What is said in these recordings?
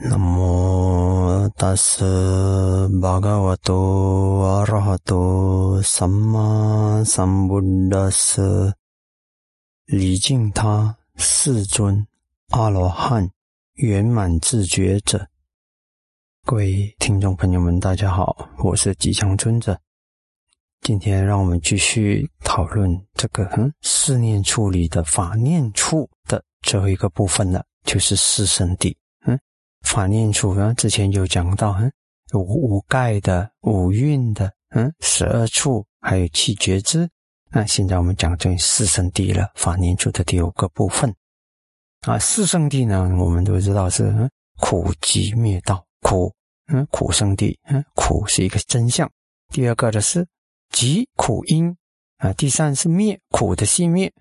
南无达斯巴嘎瓦多阿拉哈多萨玛萨布达斯，礼敬他世尊阿罗汉圆满自觉者。各位听众朋友们，大家好，我是吉祥尊者。今天让我们继续讨论这个四念处里的法念处的最后一个部分了，就是四圣谛。法念处之前有讲到五盖的、五蕴的、12处，还有七觉支。那现在我们讲这四圣谛了，法念处的第5个部分。四圣谛呢，我们都知道是苦集灭道，苦圣谛，苦是一个真相。第二个的是集苦因，第三是灭，苦的熄灭，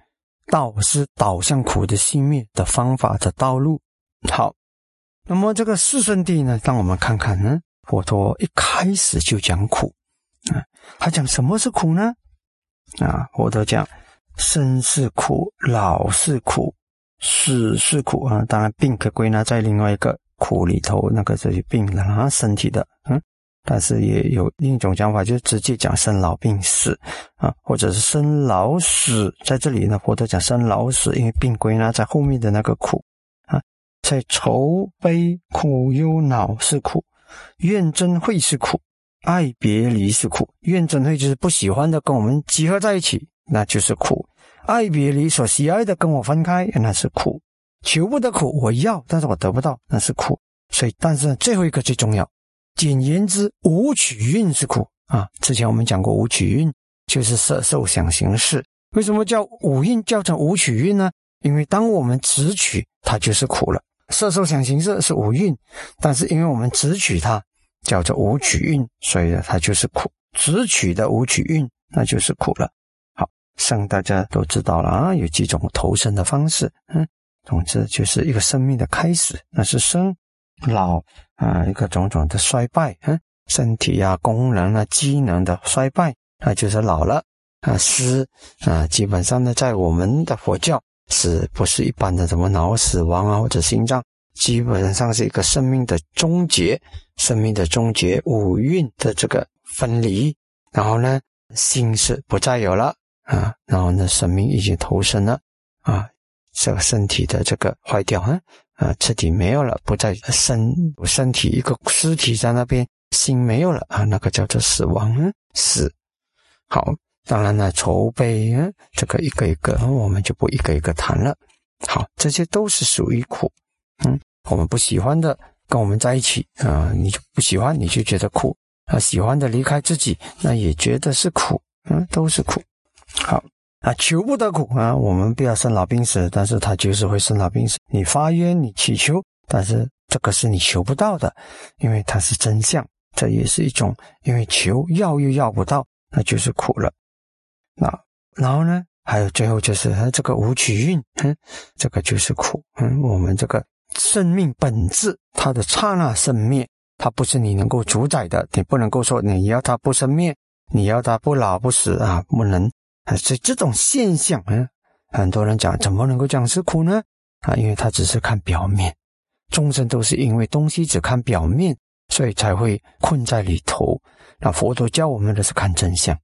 道是导向苦的熄灭的方法的道路。好。那么这个四圣谛呢，让我们看看呢，佛陀一开始就讲苦，他讲什么是苦呢？佛陀讲生是苦，老是苦，死是苦当然病可归纳在另外一个苦里头，那个就是病了身体的但是也有另一种讲法，就是直接讲生老病死或者是生老死。在这里呢，佛陀讲生老死，因为病归纳在后面的那个苦。在愁悲苦忧恼是苦，怨憎会是苦，爱别离是苦。怨憎会就是不喜欢的跟我们集合在一起，那就是苦。爱别离，所喜爱的跟我分开，那是苦。求不得苦，我要但是我得不到，那是苦。所以但是最后一个最重要，简言之，五取蕴是苦之前我们讲过，五取蕴就是色受想行识。为什么叫五蕴叫成五取蕴呢？因为当我们只取它就是苦了。色受想行识是五蕴，但是因为我们只取它叫做无取蕴，所以它就是苦。只取的无取蕴，那就是苦了。好，像大家都知道了有几种投生的方式。总之就是一个生命的开始，那是生老一个种种的衰败，身体功能机能的衰败，那就是老了。死基本上呢，在我们的佛教，死不是一般的什么脑死亡或者心脏，基本上是一个生命的终结。生命的终结，五蕴的这个分离，然后呢心是不再有了然后呢生命已经投生了这个身体的这个坏掉彻底没有了，不再身体一个尸体在那边，心没有了那个叫做死亡死。好，当然了，筹备这个一个一个我们就不一个一个谈了。好，这些都是属于苦。我们不喜欢的跟我们在一起你就不喜欢，你就觉得苦。喜欢的离开自己，那也觉得是苦。都是苦。好，求不得苦我们不要生老病死，但是它就是会生老病死。你发愿，你祈求，但是这个是你求不到的，因为它是真相。这也是一种，因为求要又要不到，那就是苦了。然后呢，还有最后就是这个无取蕴，这个就是苦。我们这个生命本质，它的刹那生灭，它不是你能够主宰的，你不能够说你要它不生灭，你要它不老不死不能。所以这种现象很多人讲怎么能够讲是苦呢？因为它只是看表面，众生都是因为东西只看表面，所以才会困在里头。那佛陀教我们的是看真相。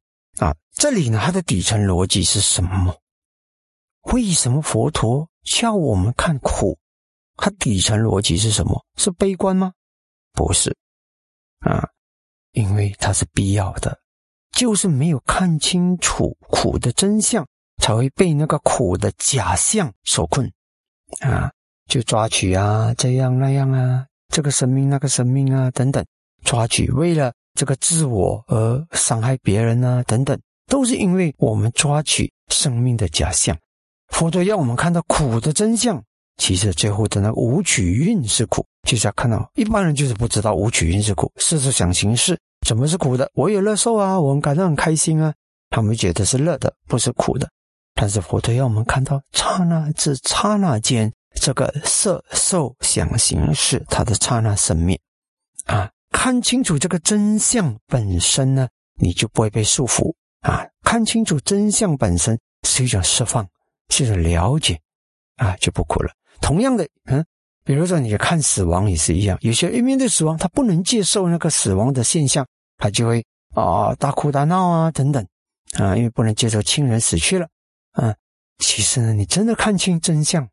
这里呢，它的底层逻辑是什么？为什么佛陀教我们看苦？它底层逻辑是什么？是悲观吗？不是因为它是必要的，就是没有看清楚苦的真相，才会被那个苦的假象所困就抓取这样那样这个生命那个生命等等，抓取为了这个自我而伤害别人等等，都是因为我们抓取生命的假象。佛陀要我们看到苦的真相，其实最后的那无取蕴是苦，就是要看到。一般人就是不知道无取蕴是苦，事事想行事怎么是苦的？我有乐受我们感到很开心他们觉得是乐的，不是苦的。但是佛陀要我们看到刹那至刹那间，这个色受想行识它的刹那生灭看清楚这个真相本身呢，你就不会被束缚看清楚真相本身是一种释放，是一种了解就不苦了。同样的比如说你看死亡也是一样，有些人面对死亡他不能接受那个死亡的现象，他就会大哭大闹啊等等啊，因为不能接受亲人死去了啊。其实呢，你真的看清真相，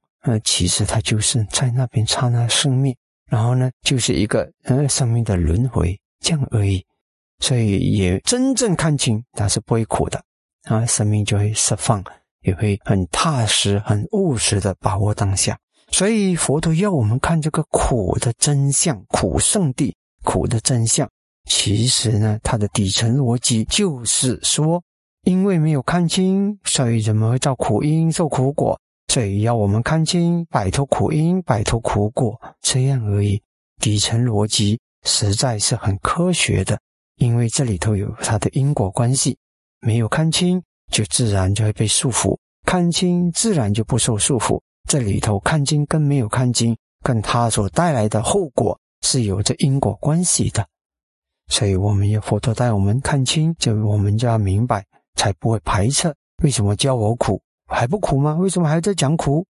其实他就是在那边刹那生灭，然后呢就是一个生命的轮回这样而已。所以也真正看清他是不会苦的啊，生命就会释放，也会很踏实很务实的把握当下。所以佛陀要我们看这个苦的真相，苦圣地苦的真相，其实呢它的底层逻辑就是说，因为没有看清，所以人们会造苦因受苦果，所以要我们看清，摆脱苦因摆脱苦果，这样而已。底层逻辑实在是很科学的，因为这里头有它的因果关系，没有看清就自然就会被束缚，看清自然就不受束缚。这里头看清跟没有看清跟它所带来的后果是有着因果关系的。所以我们要佛陀带我们看清，就我们就要明白，才不会排斥。为什么教我苦？还不苦吗？为什么还在讲苦？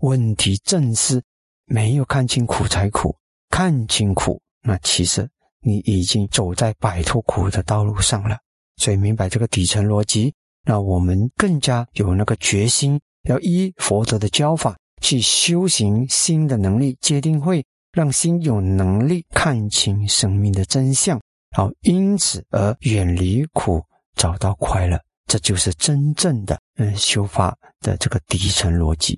问题正是没有看清苦才苦，看清苦那其实你已经走在摆脱苦的道路上了。所以明白这个底层逻辑，那我们更加有那个决心，要依佛陀的教法去修行心的能力戒定慧，让心有能力看清生命的真相，然后因此而远离苦，找到快乐。这就是真正的修法的这个底层逻辑。